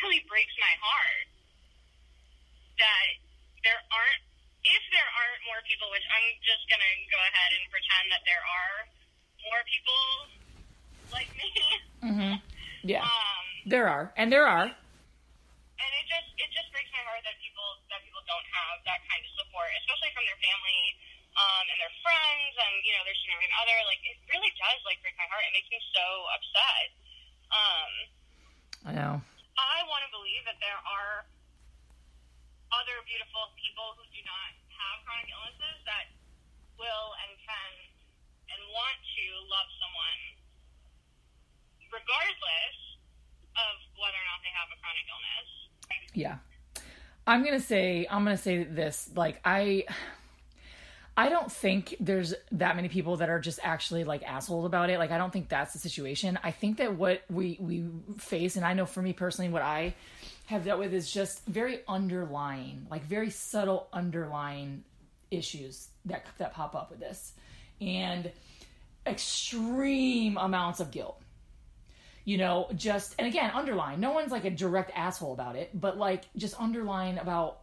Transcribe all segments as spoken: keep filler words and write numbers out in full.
really breaks my heart that there aren't, if there aren't more people, which I'm just going to go ahead and pretend that there are more people like me. Mm-hmm. Yeah. Um, there are. And there are. And it just, it just breaks my heart that people, that people don't have that kind of support, especially from their family, um, and their friends and, you know, their significant other. Like, it really does, like, break my heart. It makes me so upset. Um, I know. I want to believe that there are other beautiful people who do not have chronic illnesses that will and can and want to love someone regardless of whether or not they have a chronic illness. Yeah. I'm going to say, I'm going to say this, like, I, I don't think there's that many people that are just actually like asshole about it. Like, I don't think that's the situation. I think that what we, we face, and I know for me personally, what I have dealt with is just very underlying, like very subtle underlying issues that, that pop up with this, and extreme amounts of guilt, you know, just, and again, underlying, no one's like a direct asshole about it, but like just underlying about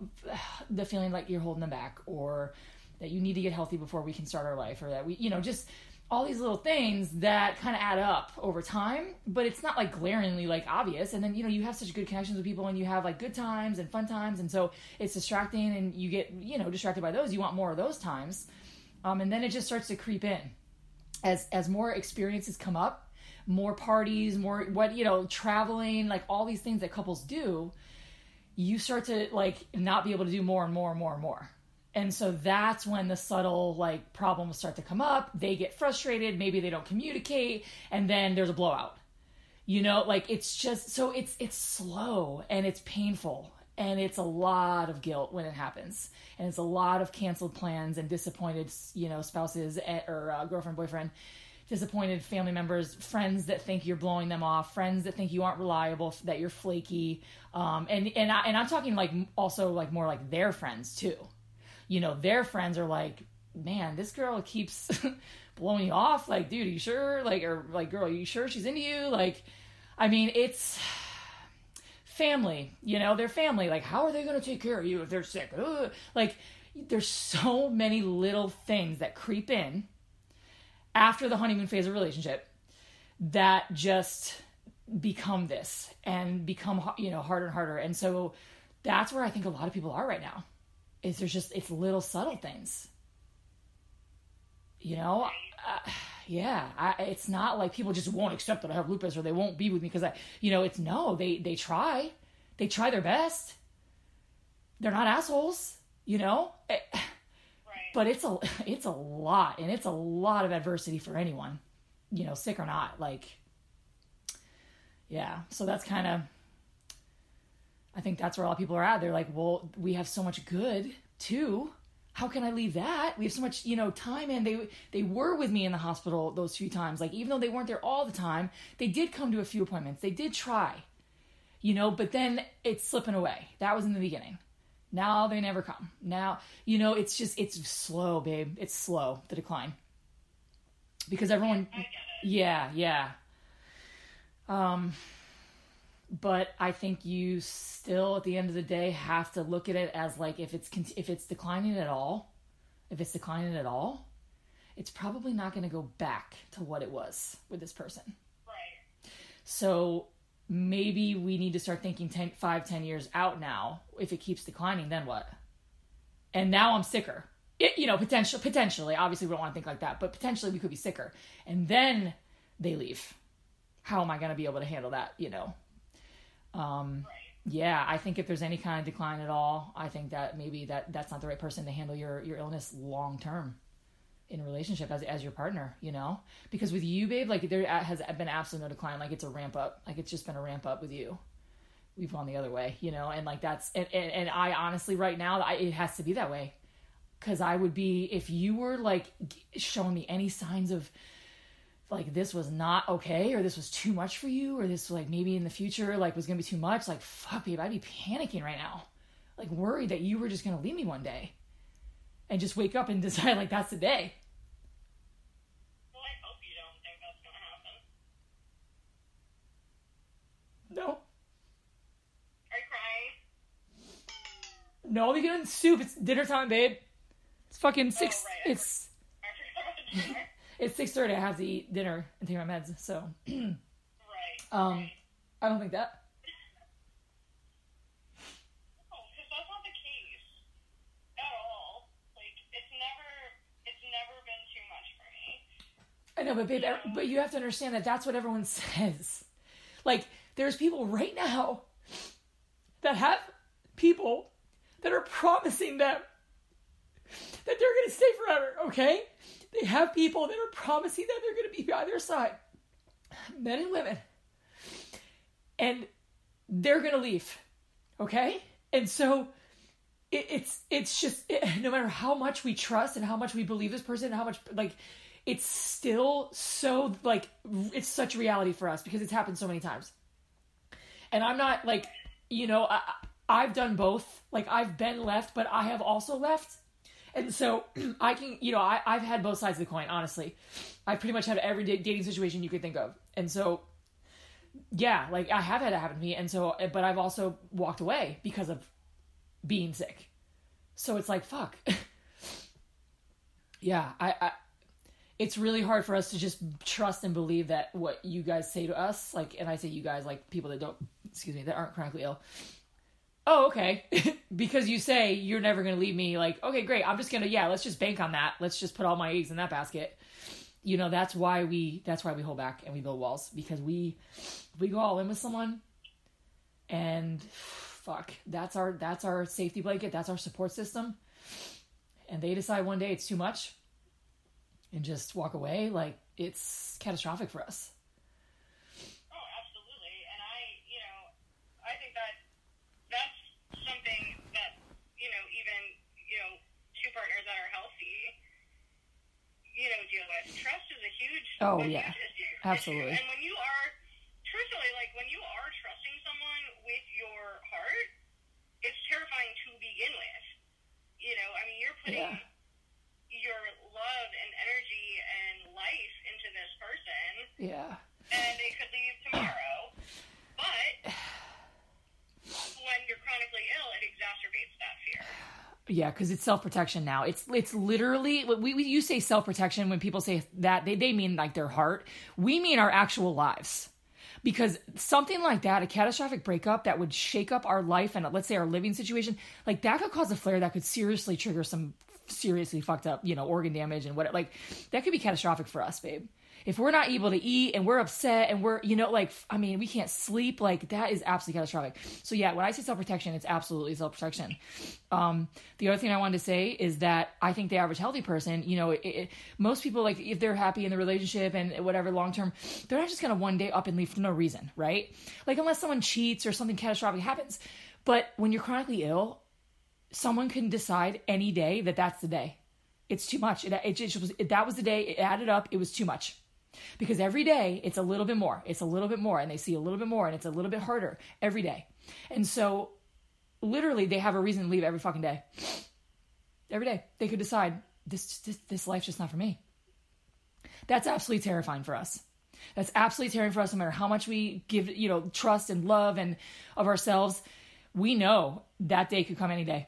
the feeling like you're holding them back, or that you need to get healthy before we can start our life, or that we, you know, just all these little things that kind of add up over time, but it's not like glaringly like obvious. And then, you know, you have such good connections with people, and you have like good times and fun times. And so it's distracting, and you get, you know, distracted by those. You want more of those times. Um, and then it just starts to creep in as, as more experiences come up, more parties, more what, you know, traveling, like all these things that couples do, you start to like not be able to do more and more and more and more. And so that's when the subtle like problems start to come up. They get frustrated. Maybe they don't communicate. And then there's a blowout, you know, like it's just, so it's, it's slow and it's painful, and it's a lot of guilt when it happens. And it's a lot of canceled plans and disappointed, you know, spouses or uh, girlfriend, boyfriend, disappointed family members, friends that think you're blowing them off, friends that think you aren't reliable, that you're flaky. Um, and, and I, and I'm talking like also like more like their friends too. You know, their friends are like, man, this girl keeps blowing you off. Like, dude, are you sure? Like, or like, girl, are you sure she's into you? Like, I mean, it's family, you know, their family. Like, how are they going to take care of you if they're sick? Ugh. Like, there's so many little things that creep in after the honeymoon phase of a relationship that just become this and become, you know, harder and harder. And so that's where I think a lot of people are right now. Is there's just, it's little subtle things, you know? Uh, yeah. I, it's not like people just won't accept that I have lupus, or they won't be with me because I, you know, it's no, they, they try, they try their best. They're not assholes, you know, it, right. But it's a, it's a lot, and it's a lot of adversity for anyone, you know, sick or not, like, yeah. So that's kind of, I think that's where a lot of people are at. They're like, well, we have so much good too. How can I leave that? We have so much, you know, time. And they, they were with me in the hospital those few times. Like, even though they weren't there all the time, they did come to a few appointments. They did try, you know, but then it's slipping away. That was in the beginning. Now they never come. Now, you know, it's just, it's slow, babe. It's slow, the decline. Because everyone, yeah, yeah. Um, But I think you still, at the end of the day, have to look at it as like, if it's if it's declining at all, if it's declining at all, it's probably not going to go back to what it was with this person. Right. So maybe we need to start thinking ten, five, ten years out now. If it keeps declining, then what? And now I'm sicker. It, you know, potential, potentially. Obviously, we don't want to think like that. But potentially, we could be sicker. And then they leave. How am I going to be able to handle that, you know? Um, yeah, I think if there's any kind of decline at all, I think that maybe that that's not the right person to handle your, your illness long-term in a relationship as, as your partner, you know, because with you, babe, like there has been absolutely no decline. Like it's a ramp up. Like it's just been a ramp up with you. We've gone the other way, you know, and like that's, and, and, and I honestly right now, I, it has to be that way. Cause I would be, if you were like showing me any signs of like this was not okay, or this was too much for you, or this like maybe in the future like was gonna be too much, like fuck babe, I'd be panicking right now, like worried that you were just gonna leave me one day and just wake up and decide like that's the day. Well, I hope you don't think that's gonna happen. No. No, I'll be getting soup. It's dinner time, babe. It's fucking six. Oh, right. It's it's six thirty. I have to eat dinner and take my meds. So, right. Um, I don't think that. I know, but babe, but you have to understand that that's what everyone says. Like, there's people right now that have people that are promising them that they're going to stay forever, okay? They have people that are promising them they're going to be by their side. Men and women. And they're going to leave, okay? And so it, it's, it's just, it, no matter how much we trust and how much we believe this person and how much, like... It's still so, like, it's such reality for us because it's happened so many times. And I'm not, like, you know, I, I've done both. Like, I've been left, but I have also left. And so I can, you know, I, I've had both sides of the coin, honestly. I pretty much had every dating situation you could think of. And so, yeah, like, I have had it happen to me. And so, but I've also walked away because of being sick. So it's like, fuck. yeah, I... I It's really hard for us to just trust and believe that what you guys say to us, like, and I say you guys, like, people that don't, excuse me, that aren't chronically ill. Oh, okay. Because you say you're never going to leave me. Like, okay, great. I'm just going to, yeah, let's just bank on that. Let's just put all my eggs in that basket. You know, that's why we, that's why we hold back and we build walls, because we, we go all in with someone and fuck, that's our, that's our safety blanket. That's our support system. And they decide one day it's too much. And just walk away, like, it's catastrophic for us. Oh, absolutely. And I, you know, I think that that's something that, you know, even, you know, two partners that are healthy, you know, deal with. Trust is a huge, oh, yeah. huge issue. Absolutely. And when you are, truthfully, like, when you are trusting someone with your heart, it's terrifying to begin with. You know, I mean, you're putting... Yeah. your love and energy and life into this person. Yeah. And they could leave tomorrow. But when you're chronically ill, it exacerbates that fear. Yeah, because it's self-protection now. It's it's literally, we, we you say self-protection, when people say that, they, they mean like their heart. We mean our actual lives. Because something like that, a catastrophic breakup that would shake up our life and let's say our living situation, like that could cause a flare that could seriously trigger some seriously fucked up, you know, organ damage and what, like that could be catastrophic for us, babe. If we're not able to eat and we're upset and we're, you know, like, I mean, we can't sleep, like that is absolutely catastrophic. So yeah, when I say self-protection, it's absolutely self-protection. Um, the other thing I wanted to say is that I think the average healthy person, you know, it, it, most people, like if they're happy in the relationship and whatever, long-term, they're not just going to one day up and leave for no reason, right? Like unless someone cheats or something catastrophic happens. But when you're chronically ill, someone can decide any day that that's the day. It's too much. It, it just was, it, that was the day. It added up. It was too much. Because every day it's a little bit more. It's a little bit more. And they see a little bit more. And it's a little bit harder every day. And so literally they have a reason to leave every fucking day. Every day. They could decide, this this, this life's just not for me. That's absolutely terrifying for us. That's absolutely terrifying for us, no matter how much we give, you know, trust and love and of ourselves. We know that day could come any day.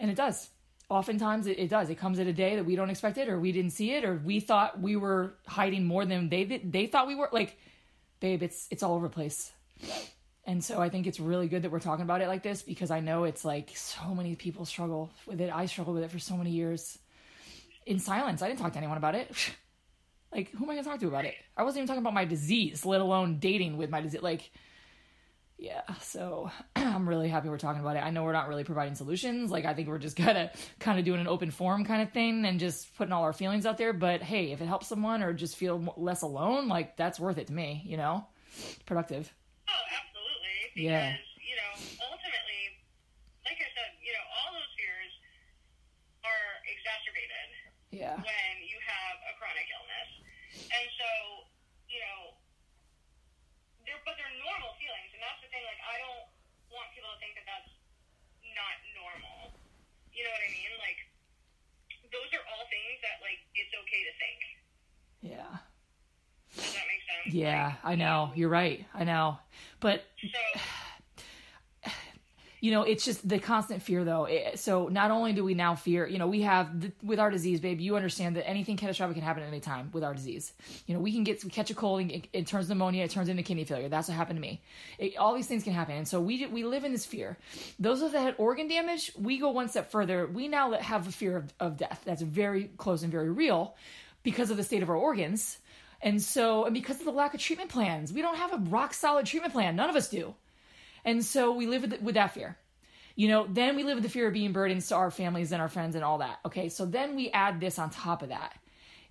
And it does. Oftentimes it, it does. It comes at a day that we don't expect it, or we didn't see it, or we thought we were hiding more than they they thought we were. Like, babe, it's it's all over the place. And so I think it's really good that we're talking about it like this, because I know it's like so many people struggle with it. I struggled with it for so many years in silence. I didn't talk to anyone about it. Like, who am I going to talk to about it? I wasn't even talking about my disease, let alone dating with my disease. Like, yeah, so I'm really happy we're talking about it. I know we're not really providing solutions. Like, I think we're just gonna kind of doing an open forum kind of thing and just putting all our feelings out there. But hey, if it helps someone or just feel less alone, like that's worth it to me, you know? Productive. Oh, absolutely. Because, yeah. you know, ultimately, like I said, you know, all those fears are exacerbated yeah. when you have a chronic illness. And so, you know, they're, but they're normal feelings, and that's the thing. Like, I don't want people to think that that's not normal. You know what I mean? Like, those are all things that, like, it's okay to think. Yeah. Does that make sense? Yeah, like, I know. You're right. I know. But so, you know, it's just the constant fear, though. It, so not only do we now fear, you know, we have the, with our disease, babe, you understand that anything catastrophic can happen at any time with our disease. You know, we can get we catch a cold and it, it turns pneumonia, it turns into kidney failure. That's what happened to me. It, all these things can happen. And so we we live in this fear. Those of us that had organ damage, we go one step further. We now have a fear of, of death. That's very close and very real because of the state of our organs. And so, and because of the lack of treatment plans, we don't have a rock solid treatment plan. None of us do. And so we live with, the, with that fear, you know, then we live with the fear of being burdens to our families and our friends and all that. Okay. So then we add this on top of that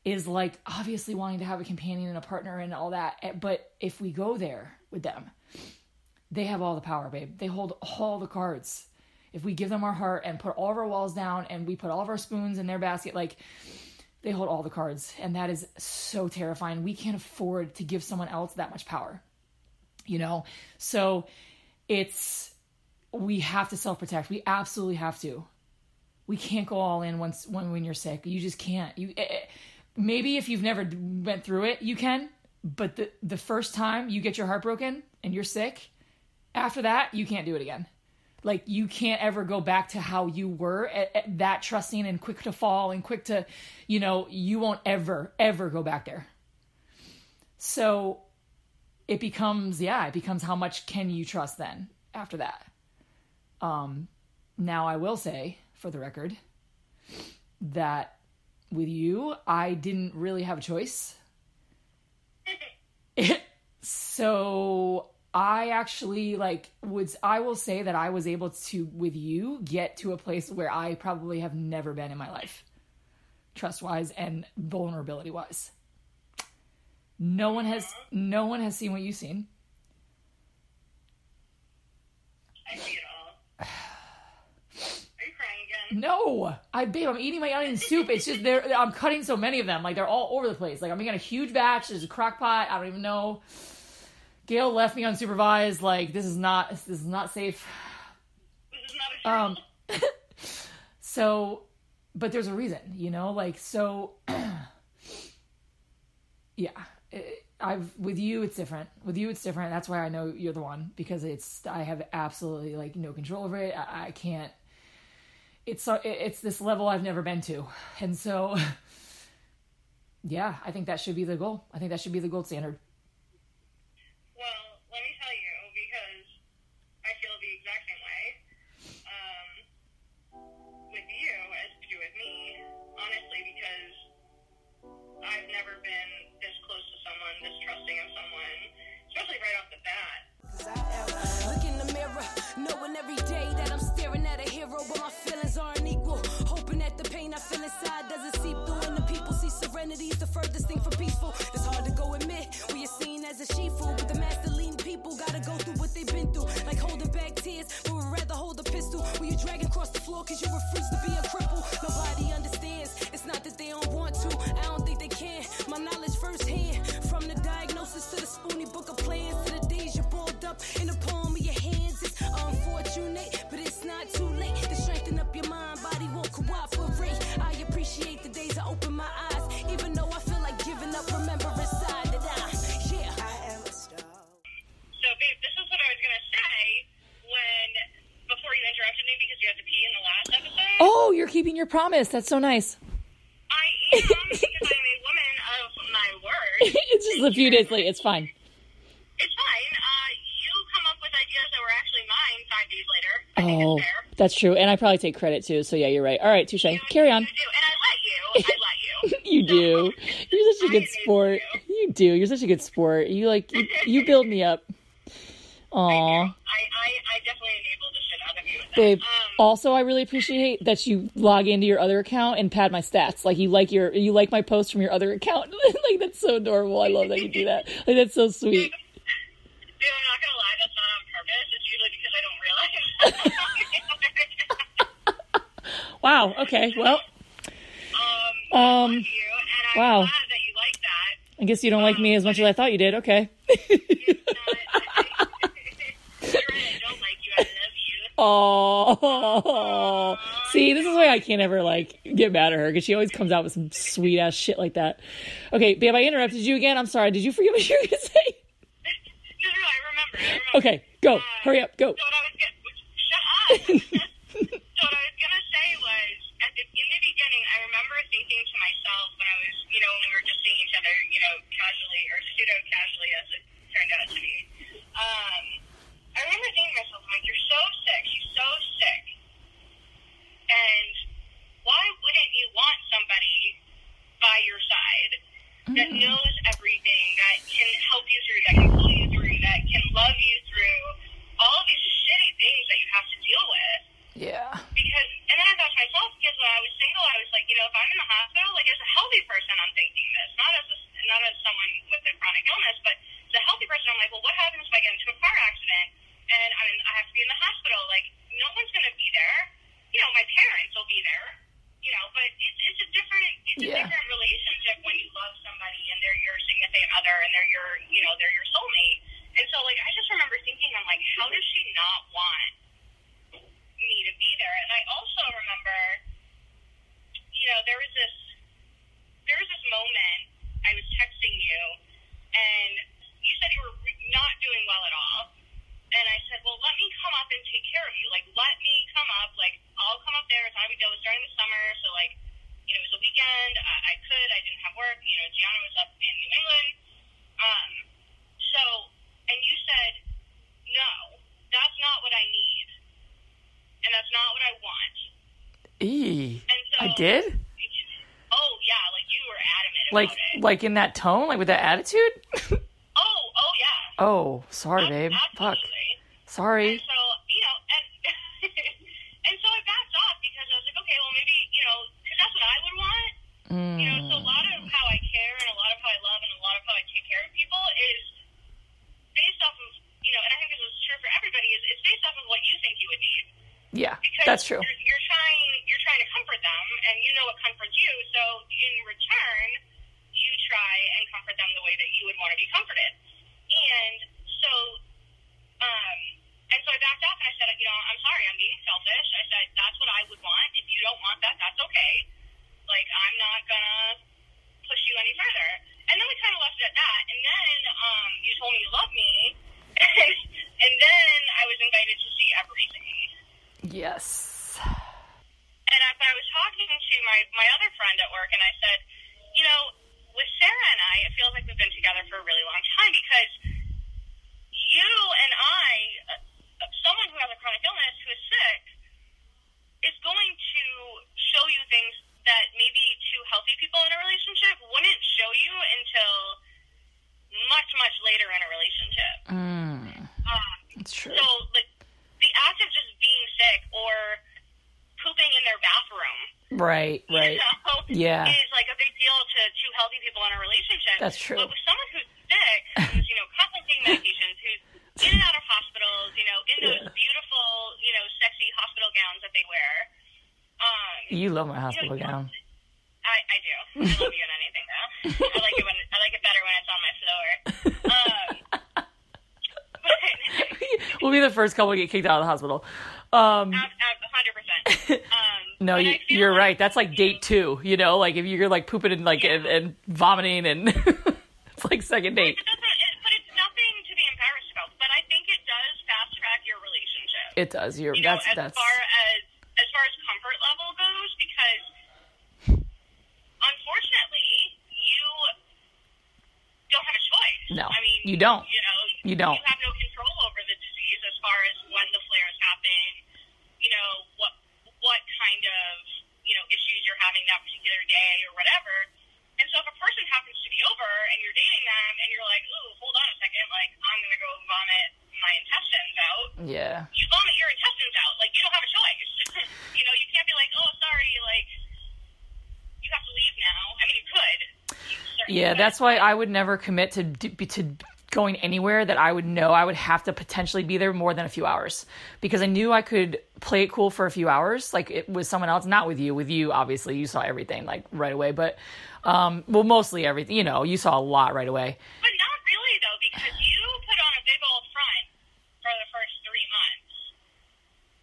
is like obviously wanting to have a companion and a partner and all that. But if we go there with them, they have all the power, babe. They hold all the cards. If we give them our heart and put all of our walls down and we put all of our spoons in their basket, like they hold all the cards. And that is so terrifying. We can't afford to give someone else that much power, you know? So it's, we have to self-protect. We absolutely have to. We can't go all in once when, when you're sick. You just can't. You it, maybe if you've never went through it, you can, but the, the first time you get your heart broken and you're sick, after that, you can't do it again. Like you can't ever go back to how you were at, at that trusting and quick to fall and quick to, you know, you won't ever, ever go back there. So it becomes, yeah, it becomes how much can you trust then after that? Um, now I will say for the record that with you, I didn't really have a choice. So I actually like would, I will say that I was able to, with you, get to a place where I probably have never been in my life, trust wise and vulnerability wise. No one has, no one has seen what you've seen. I see it all. Are you crying again? No, I, babe, I'm eating my onion soup. It's just there. I'm cutting so many of them. Like they're all over the place. Like I'm making a huge batch. There's a crock pot. I don't even know. Gail left me unsupervised. Like this is not, this is not safe. This is not a show. Um, so, but there's a reason, you know, like, so yeah, it, I've, with you, it's different with you. It's different. That's why I know you're the one, because it's, I have absolutely like no control over it. I, I can't, it's, it's this level I've never been to. And so, yeah, I think that should be the goal. I think that should be the gold standard. Well, let me tell you, because I feel the exact same way. Um, with you as you do with me, honestly, because I've never been this close to someone, this trusting of someone, especially right off the bat. Cause I ever look in the mirror, knowing every day that I'm staring at a hero, but my feelings aren't equal. Hoping that the pain I feel inside doesn't seep through, and the people see serenity is the furthest thing from peaceful. It's hard to go admit when you're seen as a sheep fool. Gotta go through what they've been through, like holding back tears, but would rather hold a pistol. When you drag across the floor cause you refuse to be a cripple. Nobody understands, it's not that they don't want to, I don't think they can. My knowledge firsthand, from the diagnosis to the spoony book of plans, to the days you're balled up in the palm of your hands. It's unfortunate, but it's not too late to strengthen up your mind, body won't cooperate. I appreciate the days I open my eyes, even though I feel like giving up, remember inside that I, yeah, I am a star. So, babe, this is what I was going to say when, before you interrupted me because you had to pee in the last episode. Oh, you're keeping your promise. That's so nice. I am, because I'm a woman of my word. It's just a few days late. It's fine. It's fine. Uh, you come up with ideas that were actually mine five days later. I think oh, it's fair. That's true. And I probably take credit, too. So, yeah, you're right. All right, touche. You know, Carry on. You do. And I let you. I let you. You do. You're such a good sport. You do. You're such a good sport. You, like, you, you build me up. Aww. I, I, I, I definitely enable the shit out of you with that. Babe, um, also I really appreciate that you log into your other account and pad my stats. Like you like your you like my post from your other account. Like that's so adorable. I love that you do that. Like that's so sweet. Dude, I'm not gonna lie, that's not on purpose. It's usually because I don't realize. Wow, okay. Well Um, um I love you, and I'm wow. glad that you like that. I guess you don't um, like me as much as I thought you did, okay. Oh, see, this is why I can't ever like get mad at her because she always comes out with some sweet ass shit like that. Okay, babe, I interrupted you again. I'm sorry. Did you forget what you were gonna say? No, no, I remember. I remember. Okay, go. Uh, Hurry up. Go. So what I was getting, shut So what I was going to say was, at the, in the beginning, I remember thinking to myself when I was, you know, when we were just seeing each other, you know, casually, or pseudo-casually, as it turned out to be, um, I remember thinking to myself, I'm like, you're so sick, she's so sick, and why wouldn't you want somebody by your side that mm. knows everything, that can help you through, that can pull you through, that can love you through all of these shitty things that you have to deal with? Yeah. Because, and then I thought to myself, because when I was single, I was like, you know, if I'm in the hospital, like, as a healthy person, I'm thinking this, not as a, not as someone with a chronic illness, but as a healthy person, I'm like, well, what happens if I get into a car accident and I mean, I have to be in the hospital? Like, no one's going to be there. You know, my parents will be there. You know, but it's it's a different it's yeah. a different relationship when you love somebody and they're your significant other and they're your, you know, they're your soulmate. And so, like, I just remember thinking, I'm like, how does she not want me to be there? And I also remember, you know, there was this there was this moment I was texting you, and you said you were not doing well at all. And I said, well, let me come up and take care of you. Like, let me come up. Like, I'll come up there. It's not a big deal. It was during the summer. So, like, you know, it was a weekend. I, I could. I didn't have work. You know, Gianna was up in New England. Um, so, and you said, no, that's not what I need. And that's not what I want. Eee. And so, I did? Oh, yeah. Like, you were adamant like, about it. Like, in that tone? Like, with that attitude? oh, oh, yeah. Oh, sorry, that's, babe. Fuck. Sorry. And so, you know, and, and so I backed off because I was like, okay, well, maybe, you know, because that's what I would want. Mm. You know, so a lot of how I care and a lot of how I love and a lot of how I take care of people is based off of, you know, and I think this is true for everybody, is it's based off of what you think you would need. Yeah, because that's true. You're, you're trying, you're trying to comfort them, and you know what comforts you, so in return, you try and comfort them the way that you would want to be comforted. And so... Um, and so I backed off and I said, you know, I'm sorry, I'm being selfish. I said, that's what I would want. If you don't want that, that's okay. Like, I'm not gonna push you any further. And then we kind of left it at that. And then, um, you told me you love me. And then I was invited to see everything. Yes. And as I was talking to my, my other friend at work, and I said, you know, with Sarah and I, it feels like we've been together for a really long time because you and I, someone who has a chronic illness, who is sick, is going to show you things that maybe two healthy people in a relationship wouldn't show you until much, much later in a relationship. Mm, um, that's true. So like, the act of just being sick or pooping in their bathroom, right, right, you know, yeah, is like a big deal to two healthy people in a relationship. That's true. But with someone who's sick, who's, you know, constantly medications, who's in and out of hospitals, you know, in those yeah. beautiful, you know, sexy hospital gowns that they wear. Um, you love my hospital you know, gown. I, I do. I love you in anything though. I like it when I like it better when it's on my floor. Um, but, we'll be the first couple to get kicked out of the hospital. Um, one hundred percent. Um, no, you, you're like, right. That's like date two. You know, like if you're like pooping and like yeah. and, and vomiting and it's like second date. It does. You're, you know, that's, as that's... far as as far as comfort level goes, because unfortunately you don't have a choice. No, I mean you don't. You know, you don't. You have no control over the disease as far as when the flares happen. You know what what kind of you know issues you're having that particular day or whatever. And so if a person happens to be over and you're dating them and you're like, ooh, hold on a second, like I'm gonna go vomit my intestines out. Yeah. You vomit your intestines out. Like, you don't have a choice. You know, you can't be like, oh, sorry, like, you have to leave now. I mean, you could. You yeah, could. That's why I would never commit to to going anywhere that I would know I would have to potentially be there more than a few hours. Because I knew I could play it cool for a few hours, like, it was someone else, not with you. With you, obviously, you saw everything, like, right away. But, um, well, mostly everything. You know, you saw a lot right away. But not really, though, because you put on a big old front. For the first three months.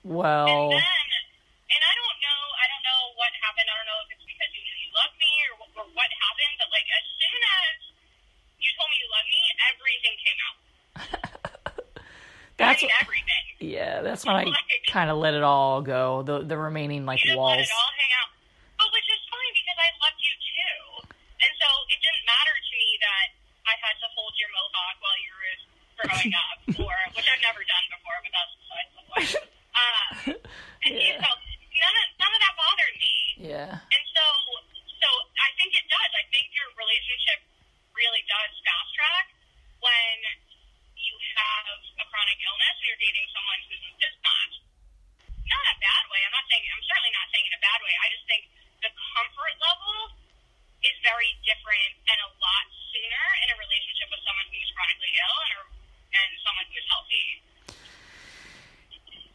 Well. And then, and I don't know, I don't know what happened. I don't know if it's because you knew you loved me or, or what happened, but like as soon as you told me you loved me, everything came out. That's I mean, what, everything. Yeah, that's when I like, kind of let it all go, the the remaining, like, you walls. Let it all hang out. But which is fine, because I loved you too. And so it didn't matter to me that I had to hold your mohawk while you were growing up, or, which I've never done before, but that's besides the point. Uh, and yeah. so none of, none of that bothered me. Yeah. And so, so I think it does. I think your relationship really does fast track when you have a chronic illness and you're dating someone who's just not, not a bad way. I'm not saying, I'm certainly not saying in a bad way. I just think the comfort level is very different and a lot sooner in a relationship with someone who's chronically ill and, or, and someone who's healthy.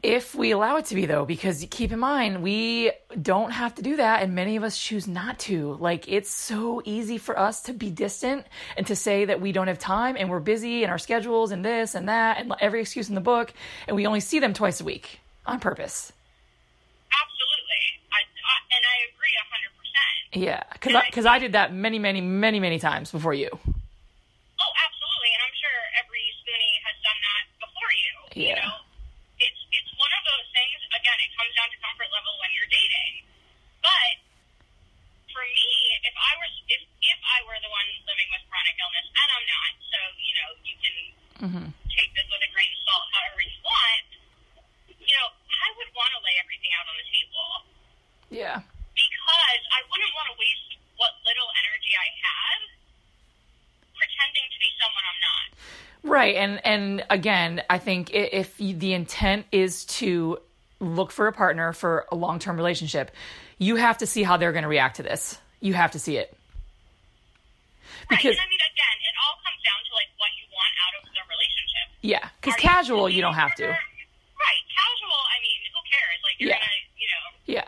If we allow it to be, though, because keep in mind, we don't have to do that, and many of us choose not to. Like, it's so easy for us to be distant and to say that we don't have time and we're busy and our schedules and this and that and every excuse in the book, and we only see them twice a week on purpose. Absolutely. I, I, and I agree one hundred percent. Yeah, because I, cause I did that many, many, many, many times before you. Oh, absolutely, and I'm sure every Spoonie has done that before you, yeah. you know? Mm-hmm. Take this with a grain of salt, however you want. You know, I would want to lay everything out on the table. Yeah. Because I wouldn't want to waste what little energy I have pretending to be someone I'm not. Right, and and again, I think if the intent is to look for a partner for a long-term relationship, you have to see how they're going to react to this. You have to see it. Because. Right, and I mean, yeah, because casual, you, you don't have to. Right, casual, I mean, who cares? Like, you're yeah. going to, you know, yeah.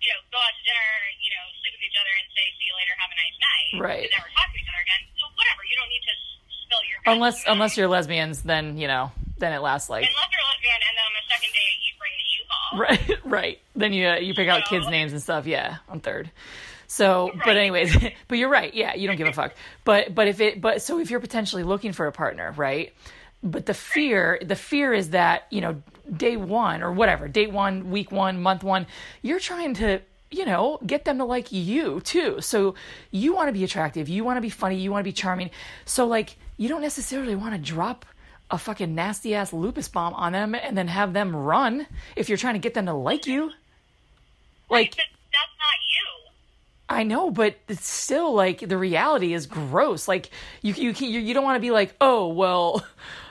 you know, go out to dinner, you know, sleep with each other and say, see you later, have a nice night. Right. And never talk to each other again. So whatever, you don't need to spill your Unless head. Unless you're lesbians, then, you know, then it lasts like... Unless you're lesbian, and then on the second day, you bring the U-Haul. Right, right. Then you, uh, you pick so, out kids' names and stuff, yeah, on third. So, right. But anyways, but you're right, yeah, you don't give a fuck. But, but if it, but, so if you're potentially looking for a partner, right? But the fear, the fear is that, you know, day one or whatever, day one, week one, month one, you're trying to, you know, get them to like you too. So you want to be attractive. You want to be funny. You want to be charming. So like, you don't necessarily want to drop a fucking nasty ass lupus bomb on them and then have them run if you're trying to get them to like you. Like, that's not you. I know, but it's still like the reality is gross. Like you, you, you, you don't want to be like, oh, well,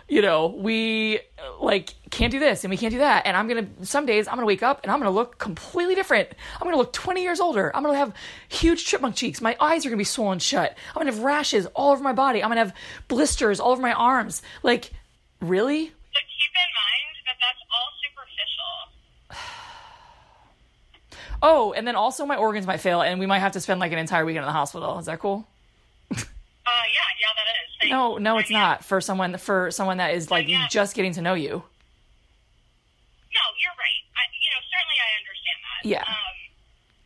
you know, we like can't do this and we can't do that. And I'm going to, some days I'm going to wake up and I'm going to look completely different. I'm going to look twenty years older. I'm going to have huge chipmunk cheeks. My eyes are going to be swollen shut. I'm going to have rashes all over my body. I'm going to have blisters all over my arms. Like, really? But keep in mind that that's all superficial. Oh, and then also my organs might fail and we might have to spend like an entire weekend in the hospital. Is that cool? Uh, yeah, yeah, that is. Thanks. No, no, it's not for someone for someone that is like yeah. just getting to know you. No, you're right. I, you know, certainly I understand that. Yeah, um,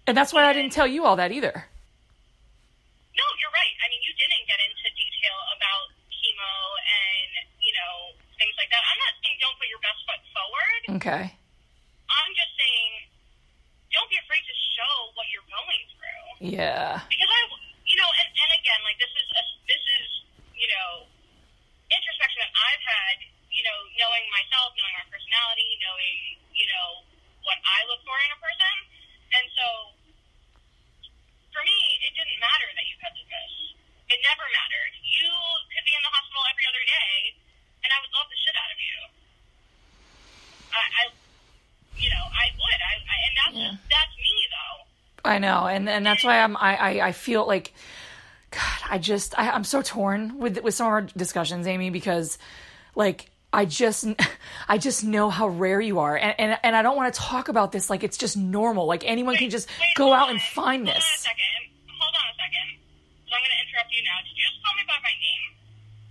and that's why and, I didn't tell you all that either. No, you're right. I mean, you didn't get into detail about chemo and you know things like that. I'm not saying don't put your best foot forward. Okay. I'm just saying don't be afraid to show what you're going through. Yeah. Because I, you know, and, and again, like this is a this is. you know, introspection that I've had, you know, knowing myself, knowing my personality, knowing, you know, what I look for in a person. And so, for me, it didn't matter that you had lupus. It never mattered. You could be in the hospital every other day, and I would love the shit out of you. I, I you know, I would. I, I and that's, yeah. that's me, though. I know, and, and that's why I'm, I, I, I feel like... God, I just, I, I'm so torn with with some of our discussions, Amy, because like, I just, I just know how rare you are. And, and, and I don't want to talk about this. Like, it's just normal. Like anyone wait, can just wait, go out on. and find hold this. Hold on a second. Hold on a second. So I'm going to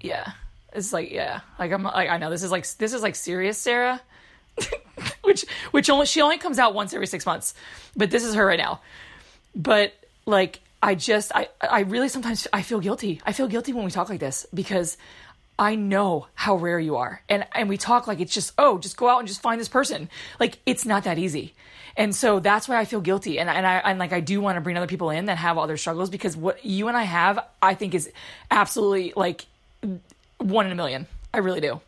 interrupt you now. Did you just call me by my name? Yeah. It's like, yeah. Like I'm like, I know this is like, this is like serious, Sarah, which, which only, she only comes out once every six months, but this is her right now. But like, I just, I, I really sometimes, I feel guilty. I feel guilty when we talk like this because I know how rare you are. And and we talk like it's just, oh, just go out and just find this person. Like, it's not that easy. And so that's why I feel guilty. And, and I and like I do want to bring other people in that have other struggles, because what you and I have, I think, is absolutely like one in a million. I really do.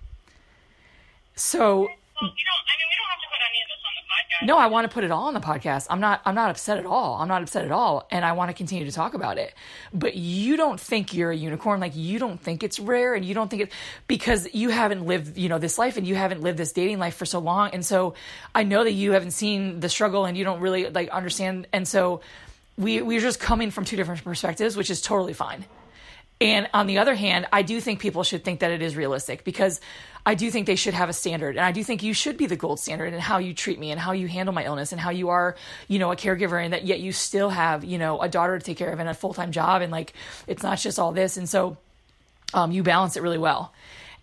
So... Well, you don't, I mean, we don't have to put any of this on the podcast. No, I want to put it all on the podcast. I'm not, I'm not upset at all. I'm not upset at all. And I want to continue to talk about it. But you don't think you're a unicorn. Like, you don't think it's rare, and you don't think it, because you haven't lived, you know, this life, and you haven't lived this dating life for so long. And so I know that you haven't seen the struggle, and you don't really like understand. And so we, we're just coming from two different perspectives, which is totally fine. And on the other hand, I do think people should think that it is realistic, because I do think they should have a standard. And I do think you should be the gold standard in how you treat me and how you handle my illness and how you are, you know, a caregiver, and that yet you still have, you know, a daughter to take care of and a full-time job. And like, it's not just all this. And so um, you balance it really well.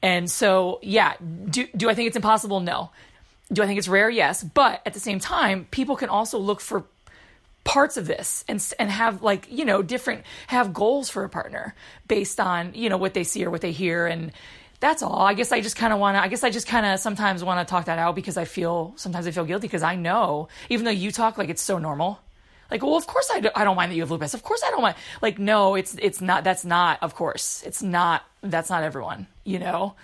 And so, yeah, do, do I think it's impossible? No. Do I think it's rare? Yes. But at the same time, people can also look for parts of this and and have, like, you know, different, have goals for a partner based on, you know, what they see or what they hear. And that's all. I guess I just kind of want to, I guess I just kind of sometimes want to talk that out, because I feel, sometimes I feel guilty, because I know, even though you talk like it's so normal, like, well, of course I, do, I don't mind that you have lupus. Of course I don't mind. Like, no, it's, it's not, that's not, of course it's not, that's not everyone, you know?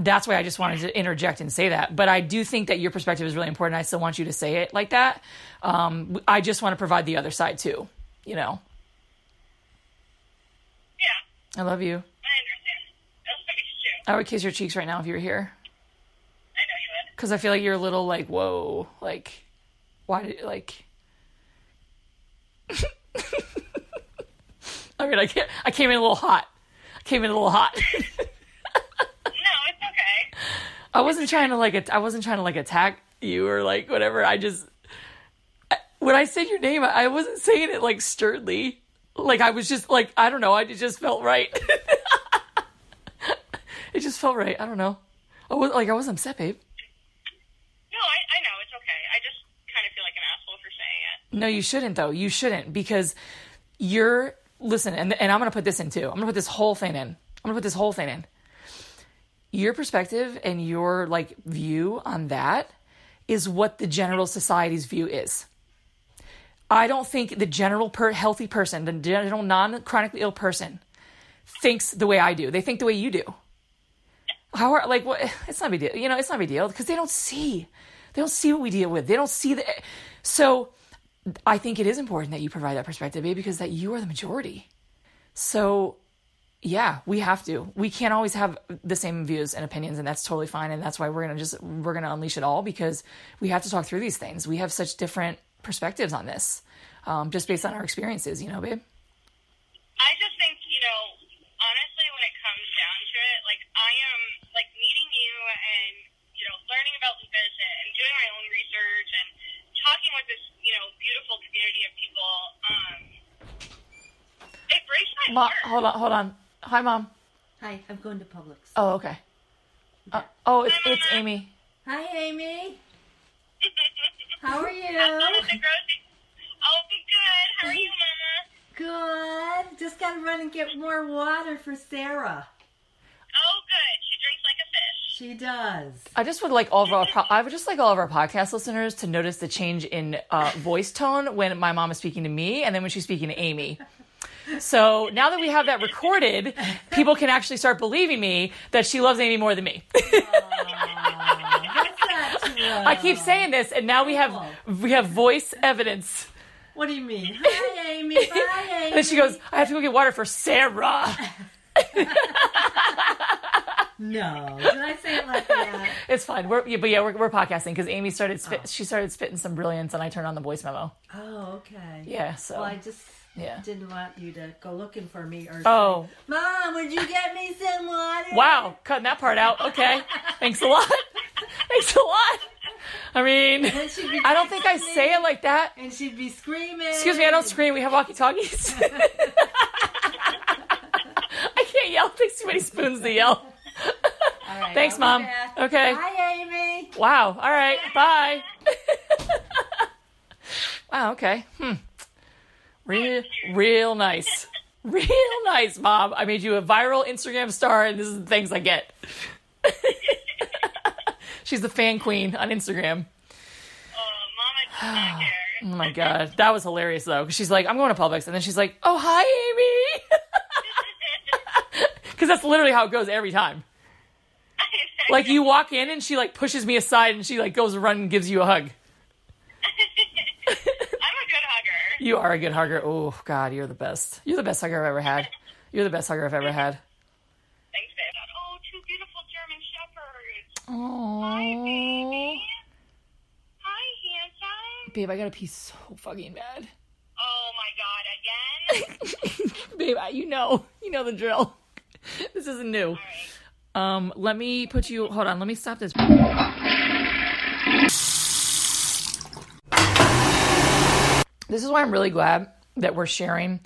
That's why I just wanted to interject and say that. But I do think that your perspective is really important. I still want you to say it like that. Um, I just want to provide the other side too, you know? Yeah. I love you. I understand. I love you too. I would kiss your cheeks right now if you were here. I know you would. Because I feel like you're a little like, whoa, like, why did, like... I mean, I, can't, I came in a little hot. I came in a little hot. I wasn't trying to like, I wasn't trying to like attack you or like whatever. I just, when I said your name, I wasn't saying it like sternly. Like, I was just like, I don't know. I just felt right. It just felt right. I don't know. I was like, I wasn't upset, babe. No, I, I know. It's okay. I just kind of feel like an asshole for saying it. No, you shouldn't though. You shouldn't, because you're, listen, and, and I'm going to put this in too. I'm going to put this whole thing in. I'm going to put this whole thing in. Your perspective and your like view on that is what the general society's view is. I don't think the general per- healthy person, the general non-chronically ill person, thinks the way I do. They think the way you do. How are like what? It's not a big deal. You know, it's not a big deal, because they don't see. They don't see what we deal with. They don't see the. So, I think it is important that you provide that perspective, babe, because that you are the majority. So. Yeah, we have to. We can't always have the same views and opinions, and that's totally fine. And that's why we're gonna just we're gonna unleash it all, because we have to talk through these things. We have such different perspectives on this, um, just based on our experiences, you know, babe. I just think, you know, honestly, when it comes down to it, like I am like meeting you and you know learning about lupus and doing my own research and talking with this you know beautiful community of people. Um, it breaks my Ma- heart. Hold on, hold on. Hi, Mom. Hi, I'm going to Publix. Oh, okay. Uh, oh, it's it's Amy. Hi, Amy. How are you? I'm going to the grocery. Oh, good. How are you, Mama? Good. Just got to run and get more water for Sarah. Oh, good. She drinks like a fish. She does. I just would like all of our pro- I would just like all of our podcast listeners to notice the change in uh, voice tone when my mom is speaking to me, and then when she's speaking to Amy. So now that we have that recorded, people can actually start believing me that she loves Amy more than me. Aww, that's not true. I keep saying this, and now we have we have voice evidence. What do you mean? Hi, Amy. Bye, Amy. And then she goes, I have to go get water for Sarah. No, did I say it like that? It's fine. We're, yeah, but yeah, we're, we're podcasting because Amy started spit, oh. she started spitting some brilliance, and I turned on the voice memo. Oh, okay. Yeah. So well, I just. Yeah. Didn't want you to go looking for me or oh. say, Mom, would you get me some water? Wow, cutting that part out. Okay. Thanks a lot. Thanks a lot. I mean, I don't think I say it like that. And she'd be screaming. Excuse me, I don't scream. We have walkie-talkies. I can't yell. It takes too many spoons to yell. All right, thanks, Mom. Back. Okay. Bye, Amy. Wow. All right. Bye. Wow, okay. Hmm. Real, real nice. Real nice, Mom. I made you a viral Instagram star, and this is the things I get. She's the fan queen on Instagram. Oh, Mom, I do not care. Oh, my God. That was hilarious, though, because she's like, I'm going to Publix. And then she's like, oh, hi, Amy. Because that's literally how it goes every time. Like, you walk in, and she, like, pushes me aside, and she, like, goes and runs and gives you a hug. You are a good hugger. Oh, God, you're the best. You're the best hugger I've ever had. You're the best hugger I've ever had. Thanks, babe. Oh, two beautiful German shepherds. Oh. Hi, baby. Hi, handsome. Babe, I gotta pee so fucking bad. Oh, my God, again? Babe, you know. You know the drill. This isn't new. All right. Um, let me put you... Hold on, let me stop this... This is why I'm really glad that we're sharing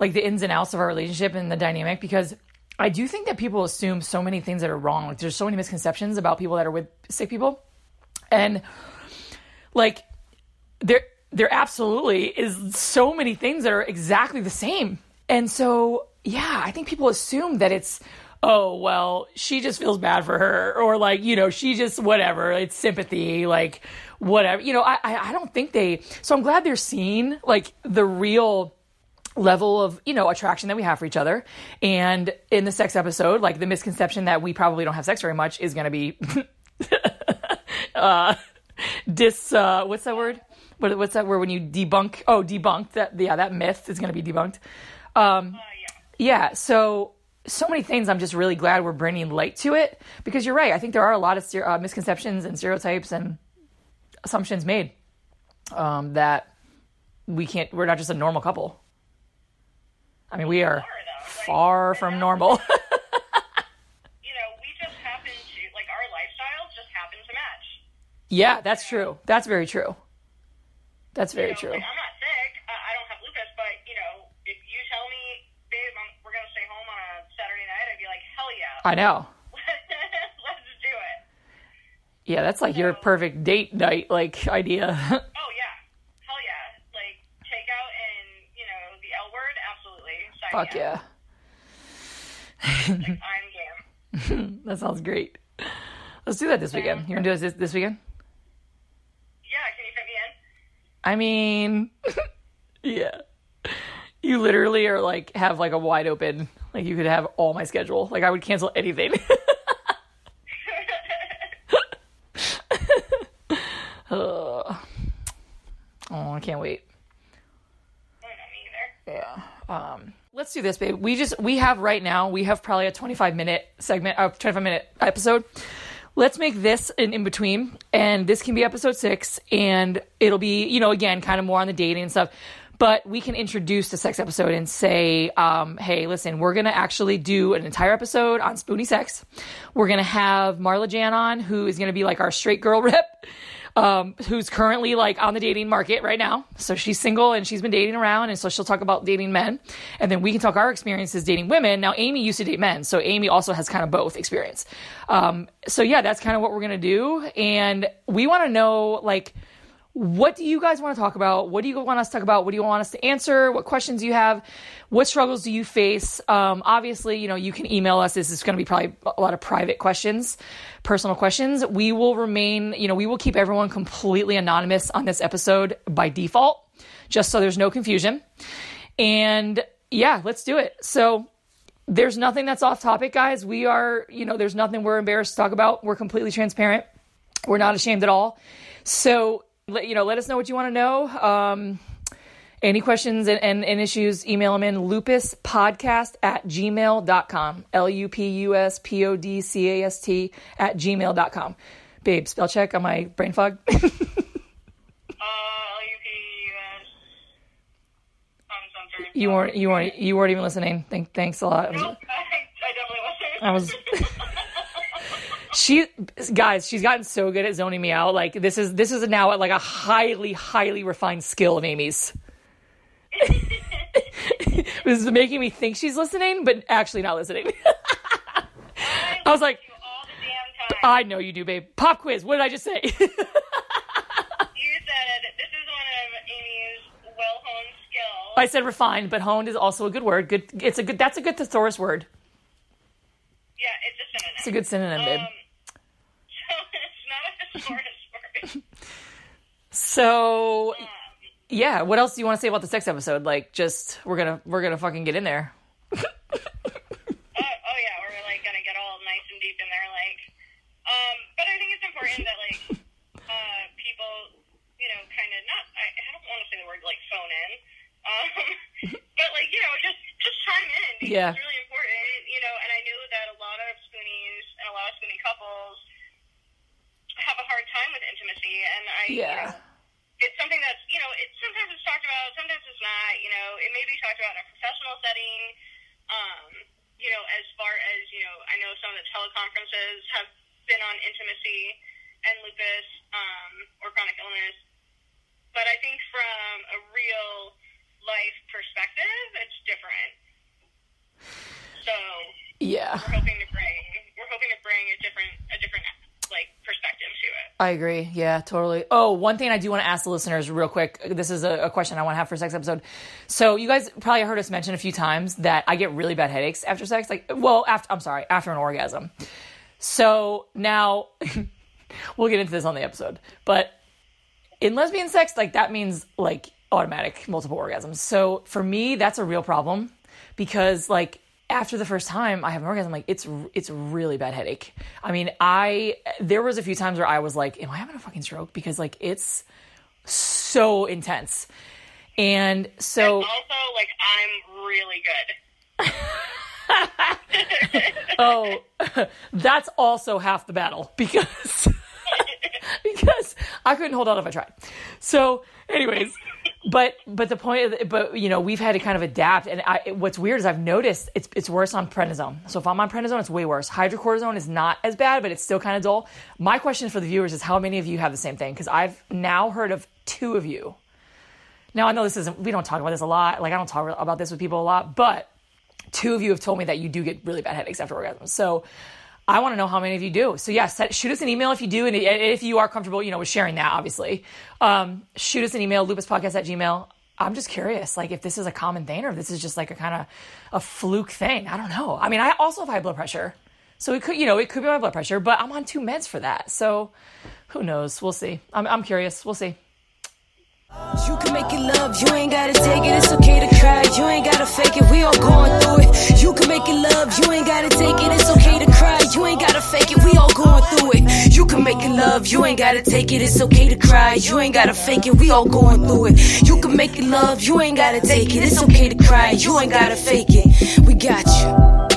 like the ins and outs of our relationship and the dynamic, because I do think that people assume so many things that are wrong. Like, there's so many misconceptions about people that are with sick people. And like there, there absolutely is so many things that are exactly the same. And so, yeah, I think people assume that it's, oh, well, she just feels bad for her, or like, you know, she just, whatever, it's sympathy, like whatever, you know, I, I, I don't think they, so I'm glad they're seeing like the real level of, you know, attraction that we have for each other. And in the sex episode, like the misconception that we probably don't have sex very much is going to be, uh, dis, uh, what's that word? What, what's that word when you debunk? Oh, debunked that. Yeah. That myth is going to be debunked. Um, uh, yeah. yeah. So, So many things I'm just really glad we're bringing light to it, because you're right. I think there are a lot of uh, misconceptions and stereotypes and assumptions made um, that we can't, we're not just a normal couple. I mean, we are, are though, far right? from normal. You know, we just happen to, like, our lifestyles just happen to match. Yeah, that's true. That's very true. That's very you know, true. Like, I'm not sick. Uh, I don't have lupus, but, you know, if you tell me, babe, I'm, we're going to stay home on a Saturday night, I'd be like, hell yeah. I know. Let's do it. Yeah, that's like so, your perfect date night, like, idea. Oh, yeah. Hell yeah. Like, takeout and, you know, the L word, absolutely. Sign Fuck yeah. Like, I'm game. That sounds great. Let's do that this weekend. Um, You're going to do this this weekend? Yeah, can you fit me in? I mean, yeah. You literally are like, have like a wide open, like you could have all my schedule. Like I would cancel anything. Oh, I can't wait. I don't know, me either. Yeah. Um, let's do this, babe. We just, we have right now, we have probably a twenty-five minute segment, a uh, twenty-five minute episode. Let's make this an in-between, and this can be episode six, and it'll be, you know, again, kind of more on the dating and stuff. But we can introduce the sex episode and say, um, hey, listen, we're going to actually do an entire episode on spoony sex. We're going to have Marla Jan on, who is going to be like our straight girl rep, um, who's currently like on the dating market right now. So she's single and she's been dating around. And so she'll talk about dating men. And then we can talk our experiences dating women. Now, Amy used to date men. So Amy also has kind of both experience. Um, so yeah, that's kind of what we're going to do. And we want to know, like, what do you guys want to talk about? What do you want us to talk about? What do you want us to answer? What questions do you have? What struggles do you face? Um, obviously, you know, you can email us. This is going to be probably a lot of private questions, personal questions. We will remain, you know, we will keep everyone completely anonymous on this episode by default, just so there's no confusion. And yeah, let's do it. So there's nothing that's off topic, guys. We are, you know, there's nothing we're embarrassed to talk about. We're completely transparent. We're not ashamed at all. So Let, you know, let us know what you want to know. Um, any questions and, and, and issues, email them in lupuspodcast at gmail dot com. L U P U S P O D C A S T at gmail dot com. Babe, spell check on my brain fog. uh, L U P U S. I'm you weren't, you weren't, you weren't even listening. Thank, thanks a lot. No, I, I definitely wasn't. I was... She, guys, she's gotten so good at zoning me out. Like this is, this is now like a highly, highly refined skill of Amy's. This is making me think she's listening, but actually not listening. I, I was like, all the damn time. I know you do, babe. Pop quiz. What did I just say? You said this is one of Amy's well-honed skills. I said refined, but honed is also a good word. Good, it's a good. That's a good thesaurus word. Yeah, it's a synonym. It's a good synonym, um, babe. So it's not a thesaurus word. So, um, yeah. What else do you want to say about the sex episode? Like, just we're gonna we're gonna fucking get in there. oh, oh yeah, we're like gonna get all nice and deep in there, like. Um, but I think it's important that like uh, people, you know, kind of not. I, I don't want to say the word like phone in. Um, but like, you know, just, just chime in. Yeah. It's really important, you know, and I knew that a lot of Spoonies and a lot of Spoonie couples have a hard time with intimacy. And I, yeah. you know, it's something that's, you know, it's sometimes it's talked about, sometimes it's not, you know, it may be talked about in a professional setting. Um, you know, as far as, you know, I know some of the teleconferences have been on intimacy and lupus, um, or chronic illness. But I think from a real life perspective, it's different. So yeah, we're hoping to bring we're hoping to bring a different a different like perspective to it. I agree. Yeah, totally. Oh, one thing I do want to ask the listeners real quick. This is a, a question I want to have for sex episode. So you guys probably heard us mention a few times that I get really bad headaches after sex. Like, well, after I'm sorry, after an orgasm. So now we'll get into this on the episode, but in lesbian sex, like that means like. automatic multiple orgasms. So for me, that's a real problem because like after the first time I have an orgasm, like it's, it's a really bad headache. I mean, I, there was a few times where I was like, am I having a fucking stroke? Because like, it's so intense. And so and also like, I'm really good. Oh, that's also half the battle because, because I couldn't hold out if I tried. So anyways, But but the point, but you know, we've had to kind of adapt. And I, what's weird is I've noticed it's it's worse on prednisone. So if I'm on prednisone, it's way worse. Hydrocortisone is not as bad, but it's still kind of dull. My question for the viewers is how many of you have the same thing? Because I've now heard of two of you. Now I know this isn't, we don't talk about this a lot. Like I don't talk about this with people a lot, but two of you have told me that you do get really bad headaches after orgasms. So I want to know how many of you do. So yeah, set, shoot us an email if you do. And if you are comfortable, you know, with sharing that, obviously, um, shoot us an email, lupuspodcast at Gmail. I'm just curious, like if this is a common thing or if this is just like a kind of a fluke thing. I don't know. I mean, I also have high blood pressure, so it could, you know, it could be my blood pressure, but I'm on two meds for that. So who knows? We'll see. I'm, I'm curious. We'll see. You can make it love, you ain't gotta take it, it's okay to cry, you ain't gotta fake it, we all going through it. You can make it love, you ain't gotta take it, it's okay to cry, you ain't gotta fake it, we all going through it. You can make it love, you ain't gotta take it, it's okay to cry, you ain't gotta fake it, we all going through it. You can make it love, you ain't gotta take it, it's okay to cry, you ain't gotta fake it, we got you.